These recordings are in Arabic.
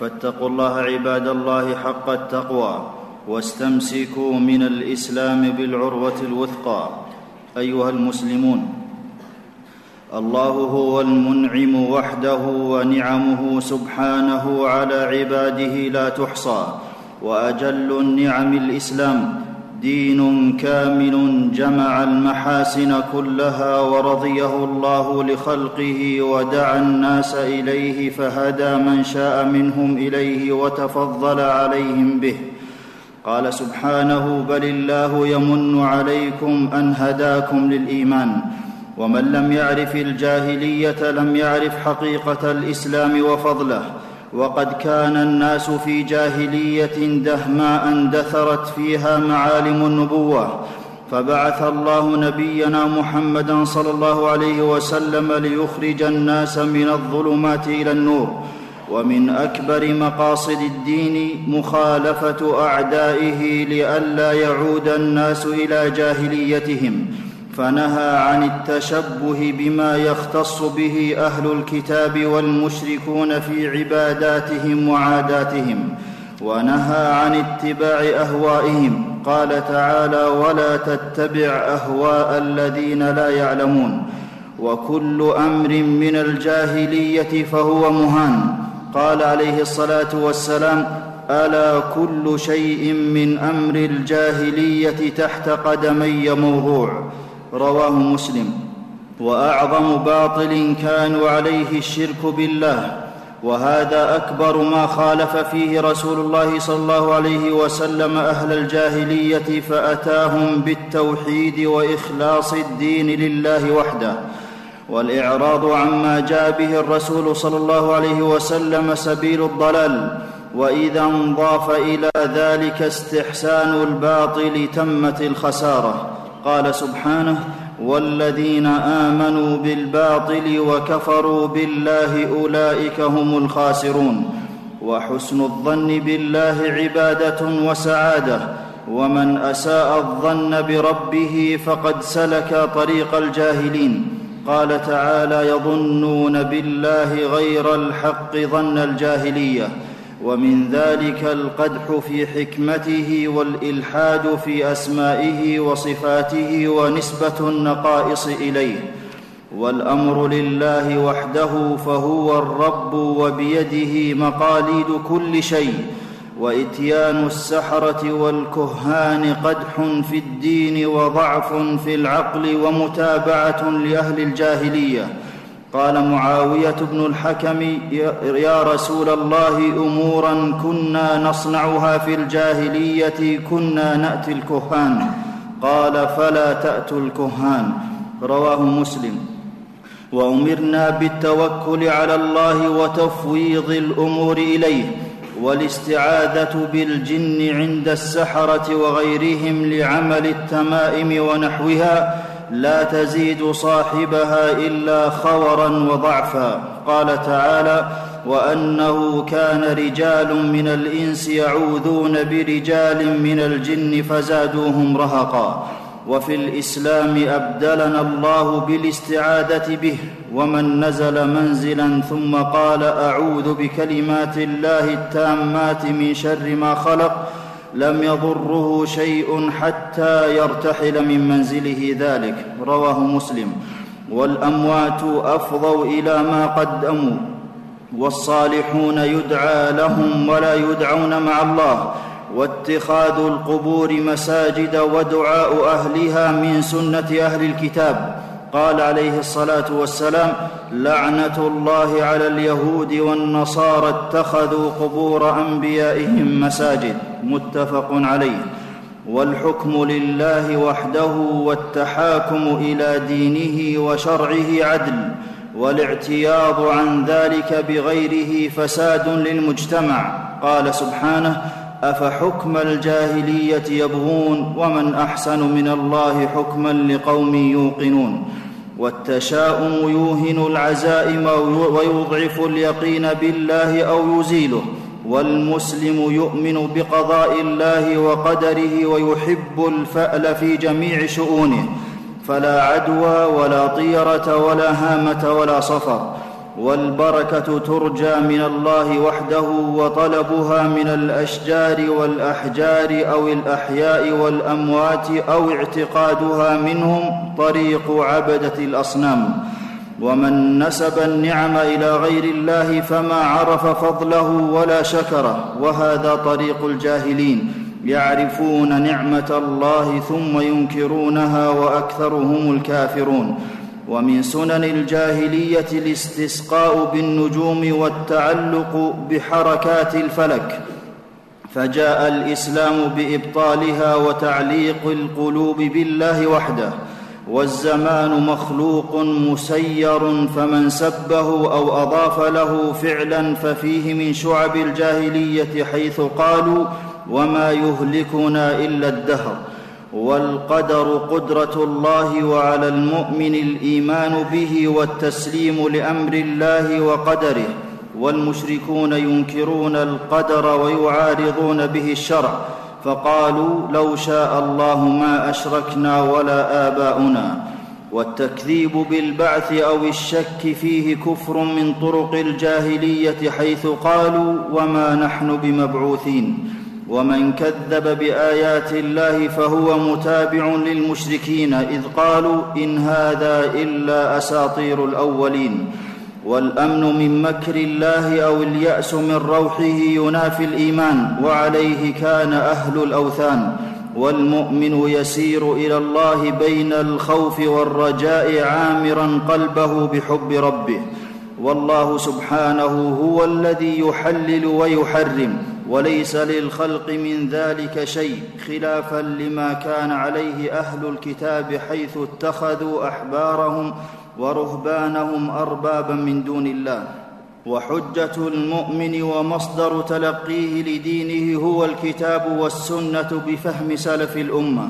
فاتقوا الله عباد الله حق التقوى واستمسكوا من الإسلام بالعروة الوثقى. أيها المسلمون، الله هو المنعم وحده ونعمه سبحانه على عباده لا تحصى، وأجل النعم الإسلام، دين كامل جمع المحاسن كلها ورضيه الله لخلقه ودعا الناس إليه فهدى من شاء منهم إليه وتفضل عليهم به. قال سبحانه: بل الله يمن عليكم أن هداكم للإيمان. ومن لم يعرف الجاهلية لم يعرف حقيقة الإسلام وفضله. وقد كان الناس في جاهلية دهماء دثرت فيها معالم النبوة، فبعث الله نبينا محمدًا صلى الله عليه وسلم ليخرج الناس من الظلمات إلى النور. ومن أكبر مقاصد الدين مخالفة أعدائه لئلا يعود الناس إلى جاهليتهم، فنهى عن التشبه بما يختص به أهل الكتاب والمشركون في عباداتهم وعاداتهم، ونهى عن اتباع أهوائهم. قال تعالى: ولا تتبع أهواء الذين لا يعلمون. وكل أمر من الجاهلية فهو مهان. قال عليه الصلاة والسلام: ألا كل شيء من أمر الجاهلية تحت قدمي موضوع. رواه مسلم. وأعظم باطل كانوا عليه الشرك بالله، وهذا أكبر ما خالف فيه رسول الله صلى الله عليه وسلم أهل الجاهلية، فأتاهم بالتوحيد وإخلاص الدين لله وحده، والإعراض عما جاء به الرسول صلى الله عليه وسلم سبيل الضلال. وإذا انضاف إلى ذلك استحسان الباطل تمت الخسارة. قال سبحانه: والذين آمنوا بالباطل وكفروا بالله أولئك هم الخاسرون. وحسن الظن بالله عبادة وسعادة، ومن أساء الظن بربه فقد سلك طريق الجاهلين. قال تعالى: يظنون بالله غير الحق ظن الجاهلية. ومن ذلك القدح في حكمته والإلحاد في أسمائه وصفاته ونسبة النقائص إليه. والأمر لله وحده، فهو الرب وبيده مقاليد كل شيء. وإتيان السحرة والكهان قدح في الدين وضعف في العقل ومتابعة لأهل الجاهلية. قال معاوية بن الحكم: يا رسول الله، أمورا كنا نصنعها في الجاهلية كنا نأتي الكهان. قال: فلا تأتوا الكهان. رواه مسلم. وأمرنا بالتوكل على الله وتفويض الأمور إليه، والاستعاذة بالجن عند السحرة وغيرهم لعمل التمائم ونحوها، لا تزيد صاحبها إلا خورا وضعفا. قال تعالى: وأنه كان رجال من الإنس يعوذون برجال من الجن فزادوهم رهقا. وفي الإسلام أبدلنا الله بالاستعاذة به، ومن نزل منزلا ثم قال: أعوذ بكلمات الله التامات من شر ما خلق، لم يضره شيء حتى يرتحل من منزله ذلك. رواه مسلم. والأموات أفضوا إلى ما قدموا، والصالحون يدعى لهم ولا يدعون مع الله. واتخاذ القبور مساجد ودعاء أهلها من سنة أهل الكتاب. قال عليه الصلاة والسلام: لعنة الله على اليهود والنصارى اتخذوا قبور أنبيائهم مساجد. متفق عليه. والحكم لله وحده، والتحاكم إلى دينه وشرعه عدل، والاعتياض عن ذلك بغيره فساد للمجتمع. قال سبحانه: أفحكم الجاهلية يبغون ومن أحسن من الله حكما لقوم يوقنون. والتشاؤم يوهن العزائم ويضعف اليقين بالله أو يزيله، والمسلم يؤمن بقضاء الله وقدره ويحب الفأل في جميع شؤونه، فلا عدوى ولا طيرة ولا هامة ولا صفر، والبركة ترجى من الله وحده، وطلبها من الأشجار والأحجار أو الأحياء والأموات أو اعتقادها منهم طريق عبدة الأصنام. ومن نسب النعم إلى غير الله فما عرف فضله ولا شكره، وهذا طريق الجاهلين، يعرفون نعمة الله ثم ينكرونها، وأكثرهم الكافرون. ومن سنن الجاهلية الاستسقاء بالنجوم والتعلق بحركات الفلك، فجاء الإسلام بإبطالها وتعليق القلوب بالله وحده. والزمان مخلوق مسير، فمن سبه أو أضاف له فعلا ففيه من شعب الجاهلية، حيث قالوا: وما يهلكنا إلا الدهر. والقدر قدرة الله، وعلى المؤمن الإيمان به والتسليم لأمر الله وقدره. والمشركون ينكرون القدر ويعارضون به الشرع، فقالوا: لو شاء الله ما أشركنا ولا آباؤنا. والتكذيب بالبعث أو الشك فيه كفر من طرق الجاهلية، حيث قالوا: وما نحن بمبعوثين. ومن كذب بآيات الله فهو متابع للمشركين، إذ قالوا: إن هذا إلا أساطير الأولين. والأمن من مكر الله أو اليأس من روحه ينافي الإيمان، وعليه كان أهل الأوثان. والمؤمن يسير إلى الله بين الخوف والرجاء، عامرا قلبه بحب ربه. والله سبحانه هو الذي يحلل ويحرم، وليس للخلق من ذلك شيء، خلافا لما كان عليه أهل الكتاب، حيث اتخذوا أحبارهم ورهبانهم أربابا من دون الله. وحجة المؤمن ومصدر تلقيه لدينه هو الكتاب والسنة بفهم سلف الأمة،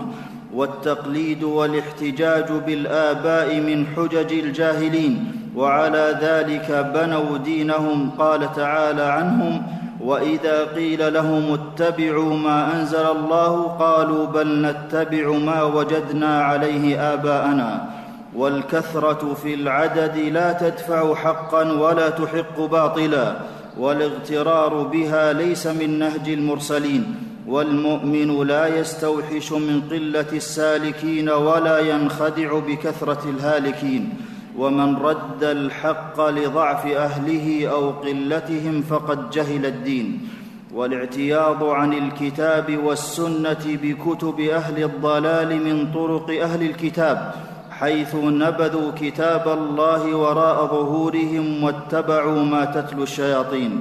والتقليد والاحتجاج بالآباء من حجج الجاهلين، وعلى ذلك بنوا دينهم. قال تعالى عنهم: وإذا قيل لهم اتبعوا ما أنزل الله قالوا بل نتبع ما وجدنا عليه آباءنا. والكثرة في العدد لا تدفع حقا ولا تحق باطلا، والاغترار بها ليس من نهج المرسلين. والمؤمن لا يستوحش من قلة السالكين، ولا ينخدع بكثرة الهالكين. ومن رد الحق لضعف أهله أو قلتهم فقد جهل الدين. والاعتياض عن الكتاب والسنة بكتب أهل الضلال من طرق أهل الكتاب، حيث نبذوا كتاب الله وراء ظهورهم واتبعوا ما تتلو الشياطين.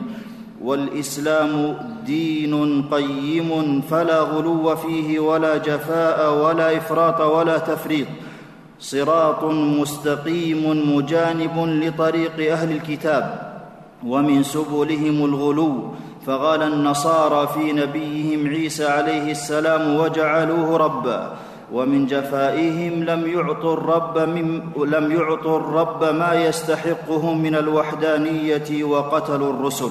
والإسلام دين قيم، فلا غلو فيه ولا جفاء ولا إفراط ولا تفريط، صراط مستقيم مجانب لطريق أهل الكتاب. ومن سبلهم الغلو، فغال النصارى في نبيهم عيسى عليه السلام وجعلوه ربا. ومن جفائهم لم يعطوا الرب ما يستحقه من الوحدانية، وقتلوا الرسل.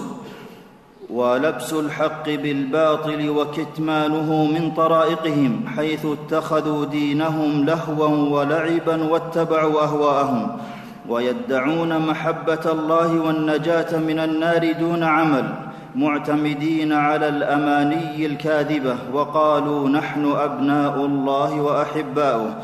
ولبس الحق بالباطل وكتمانه من طرائقهم، حيث اتخذوا دينهم لهوا ولعبا واتبعوا أهواءهم. ويدعون محبة الله والنجاة من النار دون عمل، معتمدين على الأماني الكاذبة، وقالوا: نحن أبناء الله وأحباؤه.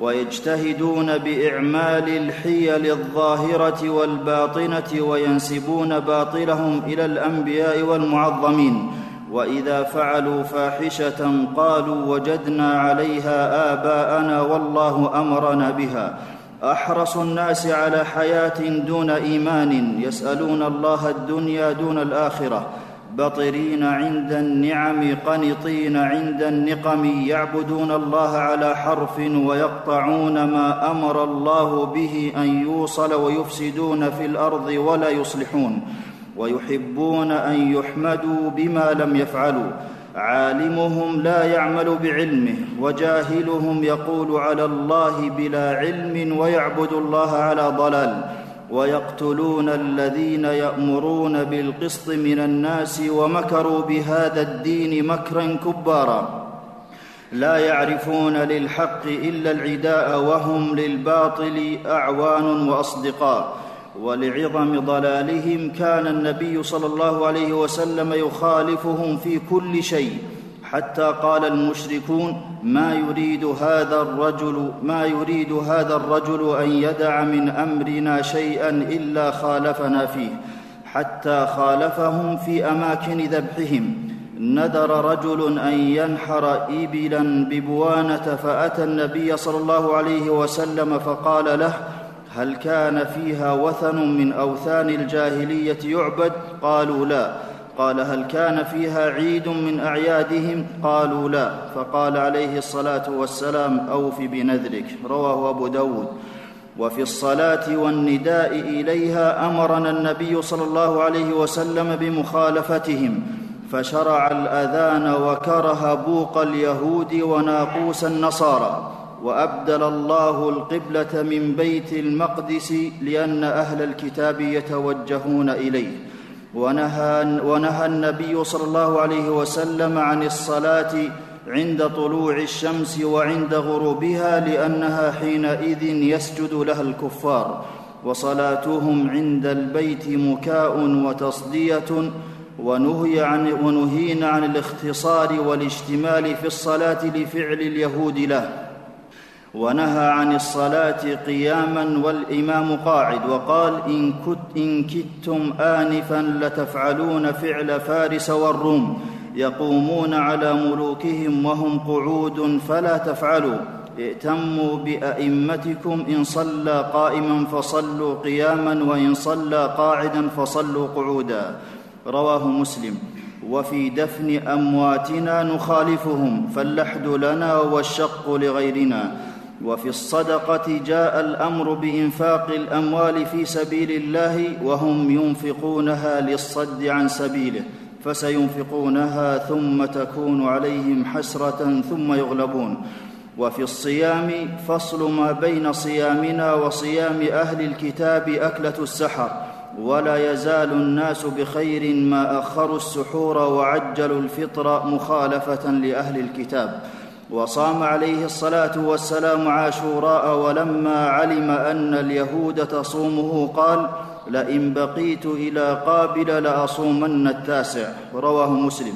ويجتهدون بإعمال الحيل الظاهرة والباطنة، وينسبون باطلهم إلى الأنبياء والمعظمين. وإذا فعلوا فاحشة قالوا: وجدنا عليها آباءنا والله أمرنا بها. أحرص الناس على حياة دون إيمان، يسألون الله الدنيا دون الآخرة، بطرين عند النعم قنطين عند النقم يعبدون الله على حرف ويقطعون ما أمر الله به أن يوصل ويفسدون في الأرض ولا يصلحون ويحبون أن يحمدوا بما لم يفعلوا عالمهم لا يعمل بعلمه وجاهلهم يقول على الله بلا علم ويعبد الله على ضلال ويقتلون الذين يأمرون بالقسط من الناس ومكروا بهذا الدين مكرا كبارا لا يعرفون للحق إلا العداء وهم للباطل أعوان وأصدقاء ولعظم ضلالهم كان النبي صلى الله عليه وسلم يخالفهم في كل شيء حتى قال المشركون ما يريد هذا الرجل أن يدع من أمرنا شيئا إلا خالفنا فيه حتى خالفهم في أماكن ذبحهم نذر رجل أن ينحر إبلا ببوانة فأتى النبي صلى الله عليه وسلم فقال له هل كان فيها وثن من أوثان الجاهلية يعبد؟ قالوا لا. قال هل كان فيها عيد من أعيادهم؟ قالوا لا. فقال عليه الصلاة والسلام أوف بنذرك. رواه أبو داود. وفي الصلاة والنداء إليها أمرنا النبي صلى الله عليه وسلم بمخالفتهم فشرع الأذان وكره بوق اليهود وناقوس النصارى وأبدل الله القبلة من بيت المقدس لأن أهل الكتاب يتوجهون إليه ونهى النبي صلى الله عليه وسلم عن الصلاة عند طلوع الشمس وعند غروبها لأنها حينئذ يسجد لها الكفار وصلاتهم عند البيت مكاء وتصدية ونهينا عن الاختصار والاجتمال في الصلاة لفعل اليهود له ونهى عن الصلاة قيامًا والإمام قاعد وقال إن كدتم آنفًا لتفعلون فعل فارس والروم يقومون على ملوكهم وهم قعود فلا تفعلوا ائتموا بأئمتكم إن صلى قائمًا فصلوا قيامًا وإن صلى قاعدًا فصلوا قعودا رواه مسلم وفي دفن أمواتنا نخالفهم فاللحد لنا والشق لغيرنا وفي الصدقة جاء الأمر بإنفاق الأموال في سبيل الله وهم ينفقونها للصد عن سبيله فسينفقونها ثم تكون عليهم حسرة ثم يغلبون وفي الصيام فصل ما بين صيامنا وصيام أهل الكتاب أكلة السحر ولا يزال الناس بخير ما أخروا السحور وعجلوا الفطر مخالفة لأهل الكتاب وصام عليه الصلاة والسلام عاشوراء ولما علم أن اليهود تصومه قال لئن بقيت إلى قابل لأصومن التاسع رواه مسلم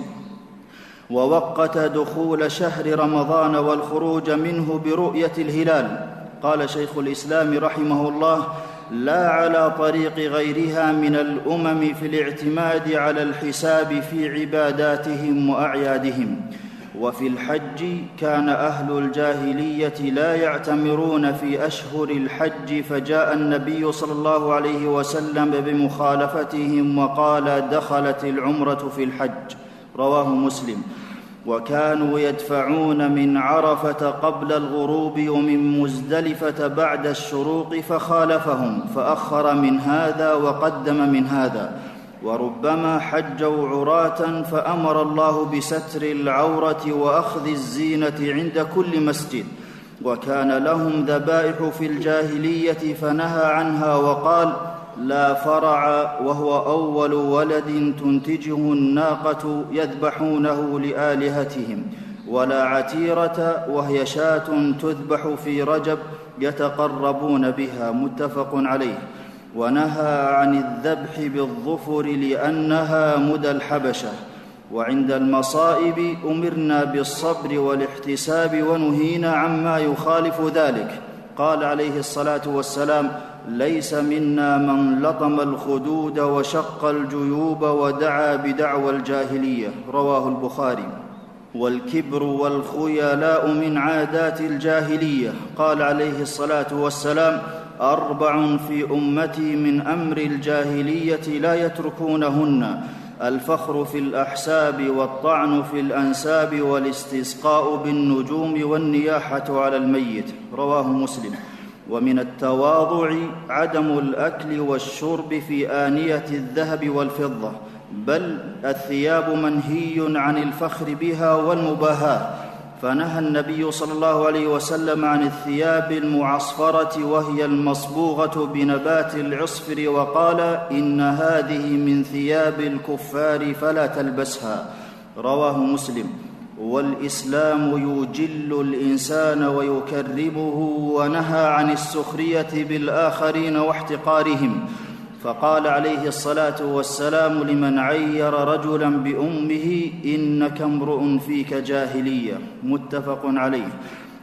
ووقت دخول شهر رمضان والخروج منه برؤية الهلال قال شيخ الإسلام رحمه الله لا على طريق غيرها من الأمم في الاعتماد على الحساب في عباداتهم وأعيادهم وفي الحج كان أهل الجاهلية لا يعتمرون في أشهر الحج فجاء النبي صلى الله عليه وسلم بمخالفتهم وقال دخلت العمرة في الحج رواه مسلم وكانوا يدفعون من عرفة قبل الغروب ومن مزدلفة بعد الشروق فخالفهم فأخر من هذا وقدم من هذا وربما حجوا عراة فأمر الله بستر العورة وأخذ الزينة عند كل مسجد وكان لهم ذبائح في الجاهلية فنهى عنها وقال لا فرع وهو أول ولد تنتجه الناقة يذبحونه لآلهتهم ولا عتيرة وهي شاة تذبح في رجب يتقربون بها متفق عليه ونهى عن الذبح بالظفر لأنها مدى الحبشة وعند المصائب أمرنا بالصبر والاحتساب ونهينا عما يخالف ذلك قال عليه الصلاة والسلام ليس منا من لطم الخدود وشق الجيوب ودعا بدعوى الجاهلية رواه البخاري والكبر والخيلاء من عادات الجاهلية قال عليه الصلاة والسلام أربع في أمتي من أمر الجاهلية لا يتركونهن الفخر في الأحساب والطعن في الأنساب والاستسقاء بالنجوم والنياحة على الميت رواه مسلم. ومن التواضع عدم الأكل والشرب في آنية الذهب والفضة، بل الثياب منهي عن الفخر بها والمباهاة، فنهى النبي صلى الله عليه وسلم عن الثياب المعصفرة وهي المصبوغة بنبات العصفر، وقال: إن هذه من ثياب الكفار فلا تلبسها رواه مسلم. والإسلام يجل الإنسان ويكرمه، ونهى عن السخرية بالآخرين واحتقارهم، فقال عليه الصلاة والسلام لمن عير رجلا بأمه: إنك امرؤ فيك جاهلية متفق عليه.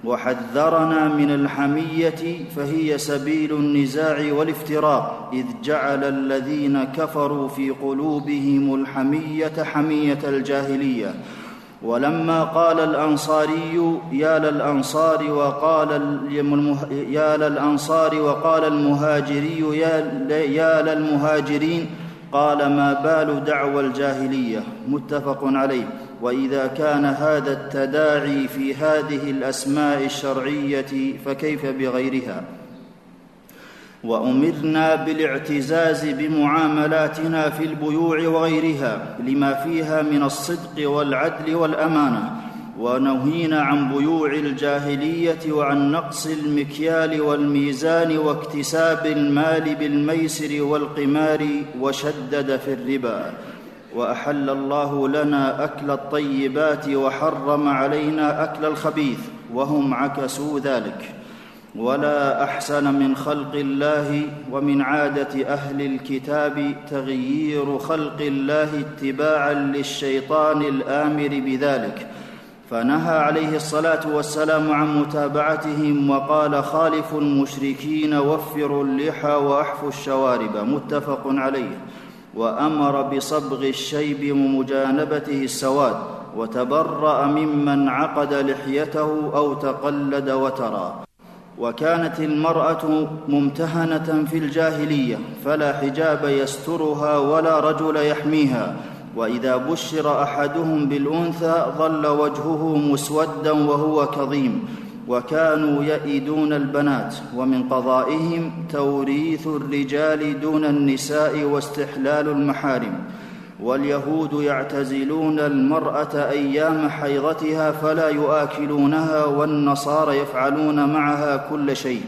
وحذرنا من الحمية فهي سبيل النزاع والافتراق، إذ جعل الذين كفروا في قلوبهم الحمية حمية الجاهلية. ولما قال الأنصاري يا للأنصار وقال المهاجري يا للمهاجرين، قال: ما بال دعوى الجاهلية متفق عليه. وإذا كان هذا التداعي في هذه الأسماء الشرعية فكيف بغيرها؟ وأمرنا بالاعتزاز بمعاملاتنا في البيوع وغيرها لما فيها من الصدق والعدل والأمانة، ونهينا عن بيوع الجاهلية وعن نقص المكيال والميزان واكتساب المال بالميسر والقمار، وشدد في الربا. وأحل الله لنا أكل الطيبات وحرم علينا أكل الخبيث، وهم عكسوا ذلك. ولا أحسن من خلق الله ومن عادة أهل الكتاب تغيير خلق الله اتباعا للشيطان الآمر بذلك، فنهى عليه الصلاة والسلام عن متابعتهم، وقال: خالف المشركين وفروا اللحى وأحفوا الشوارب متفق عليه. وأمر بصبغ الشيب ومجانبته السواد، وتبرأ ممن عقد لحيته أو تقلد وترى. وكانت المرأة ممتهنة في الجاهلية، فلا حجاب يسترها ولا رجل يحميها، وإذا بشر أحدهم بالأنثى ظل وجهه مسودا وهو كظيم، وكانوا يئدون البنات. ومن قضائهم توريث الرجال دون النساء واستحلال المحارم. واليهود يعتزلون المرأة أيام حيضتها فلا يؤكلونها، والنصارى يفعلون معها كل شيء.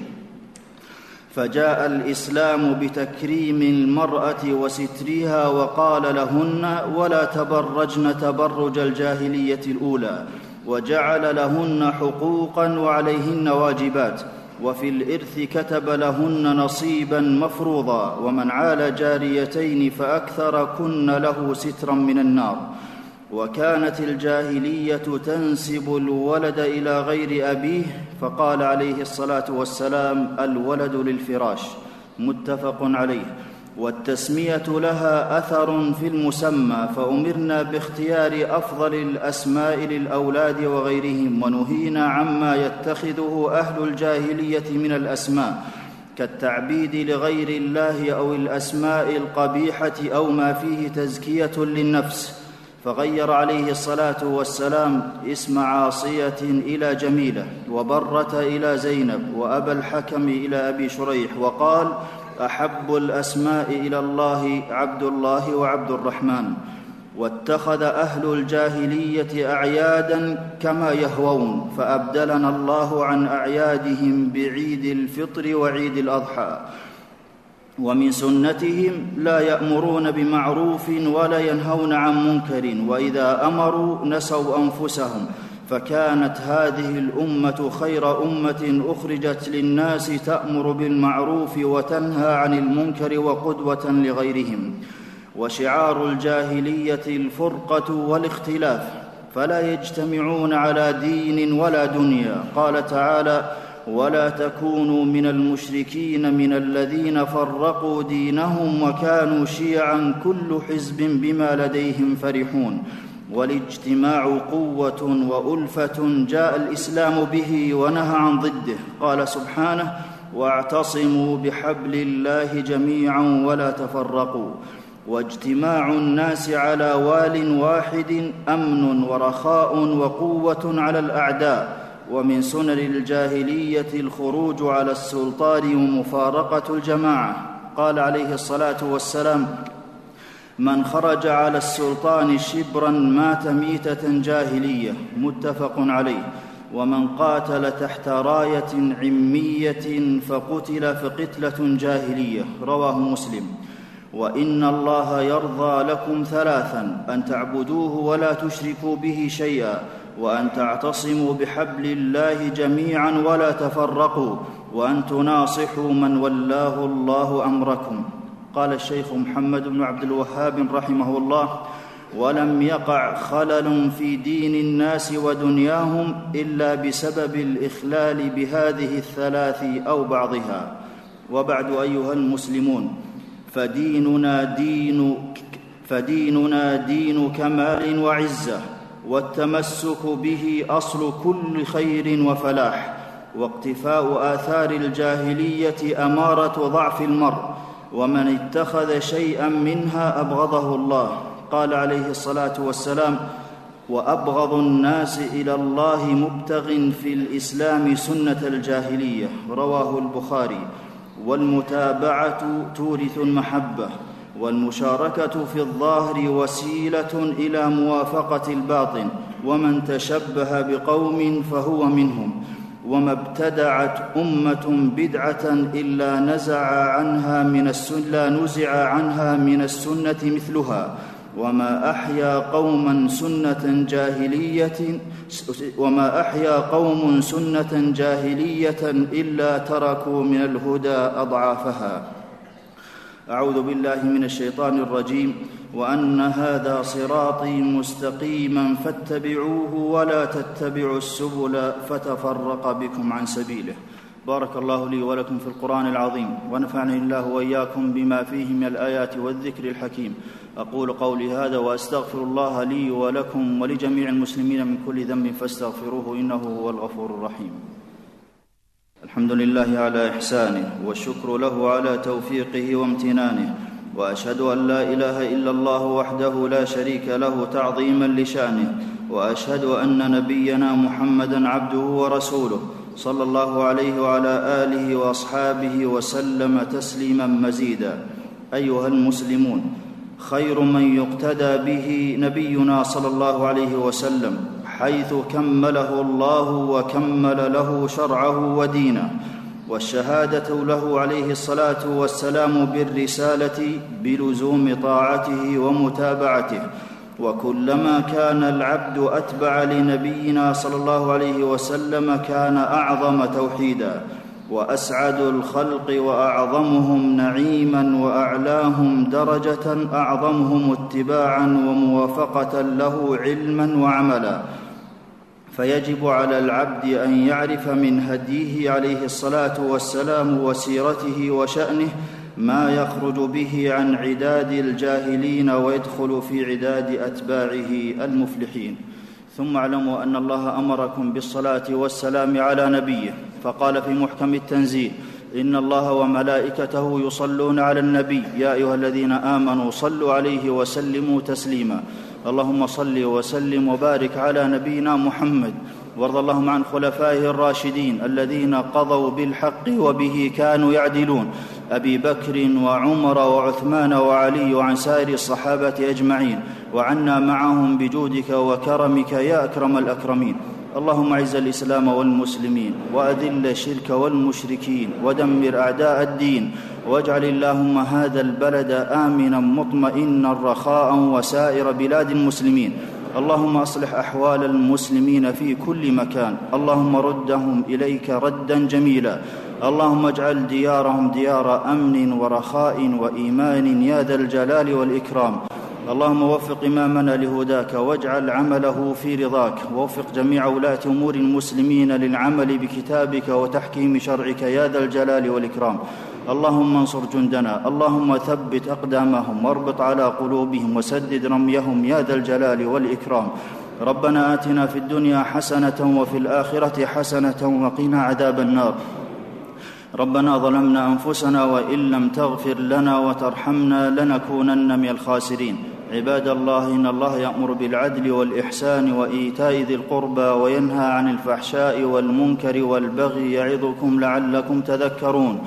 فجاء الإسلام بتكريم المرأة وسترها، وقال لهن: ولا تبرجن تبرج الجاهلية الأولى، وجعل لهن حقوقا وعليهن واجبات، وفي الإرث كتب لهن نصيبا مفروضا، ومن عال جاريتين فأكثر كن له سترا من النار. وكانت الجاهلية تنسب الولد إلى غير أبيه، فقال عليه الصلاة والسلام: الولد للفراش متفق عليه. والتسمية لها أثر في المسمى، فأمرنا باختيار أفضل الأسماء للأولاد وغيرهم، ونهينا عما يتخذه أهل الجاهلية من الأسماء كالتعبيد لغير الله أو الأسماء القبيحة أو ما فيه تزكية للنفس، فغير عليه الصلاة والسلام اسم عاصية إلى جميلة، وبرة إلى زينب، وأبا الحكم إلى أبي شريح، وقال: أحب الأسماء إلى الله عبد الله وعبد الرحمن. واتخذ أهل الجاهلية أعياداً كما يهوون، فأبدلنا الله عن أعيادهم بعيد الفطر وعيد الأضحى. ومن سنتهم لا يأمرون بمعروف ولا ينهون عن منكر، وإذا أمروا نسوا أنفسهم، فكانت هذه الأمة خير أمة أخرجت للناس، تأمر بالمعروف وتنهى عن المنكر وقدوة لغيرهم. وشعار الجاهلية الفرقة والاختلاف، فلا يجتمعون على دين ولا دنيا. قال تعالى: ولا تكونوا من المشركين من الذين فرقوا دينهم وكانوا شيعا كل حزب بما لديهم فرحون. والاجتماع قوة وألفة جاء الإسلام به ونهى عن ضده، قال سبحانه: واعتصموا بحبل الله جميعا ولا تفرقوا. واجتماع الناس على وال واحد أمن ورخاء وقوة على الأعداء. ومن سنن الجاهلية الخروج على السلطان ومفارقة الجماعة. قال عليه الصلاة والسلام: من خرج على السلطان شبرا مات ميتة جاهلية، متفق عليه. ومن قاتل تحت راية عمية فقتل فقتلة جاهلية، رواه مسلم. وإن الله يرضى لكم ثلاثا: أن تعبدوه ولا تشركوا به شيئا، وأن تعتصموا بحبل الله جميعا ولا تفرقوا، وأن تناصحوا من ولاه الله أمركم. قال الشيخ محمد بن عبد الوهاب رحمه الله: ولم يقع خلل في دين الناس ودنياهم إلا بسبب الإخلال بهذه الثلاث أو بعضها. وبعد أيها المسلمون، فديننا دين كمال وعزة، والتمسك به أصل كل خير وفلاح، واقتفاء آثار الجاهلية أمارة ضعف المرء، ومن اتخذ شيئا منها أبغضه الله. قال عليه الصلاة والسلام: وأبغض الناس إلى الله مبتغ في الإسلام سنة الجاهلية، رواه البخاري. والمتابعة تورث المحبة، والمشاركة في الظاهر وسيلة إلى موافقة الباطن، ومن تشبه بقوم فهو منهم. وما ابتدعت أمة بدعة إلا نزع عنها من السنة مثلها. وما أحيا قوم سنة جاهلية إلا تركوا من الهدى أضعافها. أعوذ بالله من الشيطان الرجيم: وأن هذا صراطي مستقيما فاتبعوه ولا تتبعوا السبل فتفرق بكم عن سبيله. بارك الله لي ولكم في القرآن العظيم، ونفعني الله وإياكم بما فيه من الآيات والذكر الحكيم. أقول قولي هذا وأستغفر الله لي ولكم ولجميع المسلمين من كل ذنب فاستغفروه إنه هو الغفور الرحيم. الحمد لله على إحسانه، والشكر له على توفيقه وامتنانه، وأشهد أن لا إله إلا الله وحده لا شريك له تعظيما لشأنه، وأشهد أن نبينا محمدًا عبده ورسوله، صلى الله عليه وعلى آله وأصحابه وسلم تسليما مزيدا. أيها المسلمون، خير من يقتدى به نبينا صلى الله عليه وسلم، حيث كمله الله وكمل له شرعه ودينه، والشهادة له عليه الصلاة والسلام بالرسالة بلزوم طاعته ومتابعته. وكلما كان العبد أتبع لنبينا صلى الله عليه وسلم كان أعظم توحيدا، وأسعد الخلق وأعظمهم نعيما، وأعلاهم درجة أعظمهم اتباعا وموافقة له علما وعملا. فيجب على العبد أن يعرف من هديه عليه الصلاة والسلام وسيرته وشأنه ما يخرج به عن عداد الجاهلين ويدخل في عداد أتباعه المفلحين. ثم اعلموا أن الله أمركم بالصلاة والسلام على نبيه، فقال في محكم التنزيل: إن الله وملائكته يصلون على النبي يا أيها الذين آمنوا صلوا عليه وسلموا تسليما. اللهم صل وسلم وبارك على نبينا محمد، وارض اللهم عن خلفائه الراشدين الذين قضوا بالحق وبه كانوا يعدلون، أبي بكر وعمر وعثمان وعلي، وعن سائر الصحابة أجمعين، وعنا معهم بجودك وكرمك يا أكرم الأكرمين. اللهم اعز الإسلام والمسلمين، وأذل الشرك والمشركين، ودمر أعداء الدين، واجعل اللهم هذا البلد آمنا مطمئنا رخاء وسائر بلاد المسلمين. اللهم أصلح أحوال المسلمين في كل مكان، اللهم ردهم إليك ردا جميلا، اللهم اجعل ديارهم ديار أمن ورخاء وإيمان يا ذا الجلال والإكرام. اللهم وفق إمامنا لهداك، واجعل عمله في رضاك، ووفق جميع ولاة أمور المسلمين للعمل بكتابك وتحكيم شرعك يا ذا الجلال والإكرام. اللهم انصر جندنا، اللهم ثبِّت أقدامهم، واربط على قلوبهم، وسدِّد رميهم يا ذا الجلال والإكرام. ربنا آتنا في الدنيا حسنة وفي الآخرة حسنة وقنا عذاب النار. ربنا ظلمنا أنفسنا وإن لم تغفر لنا وترحمنا لنكونن من الخاسرين. عباد الله، إن الله يأمر بالعدل والإحسان وإيتاء ذي القربى وينهى عن الفحشاء والمنكر والبغي يعظكم لعلكم تذكرون.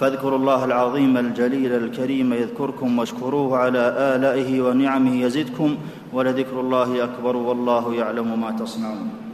فاذكروا الله العظيم الجليل الكريم يذكركم، واشكروه على آلائه ونعمه يزدكم، ولذكر الله أكبر والله يعلم ما تصنعون.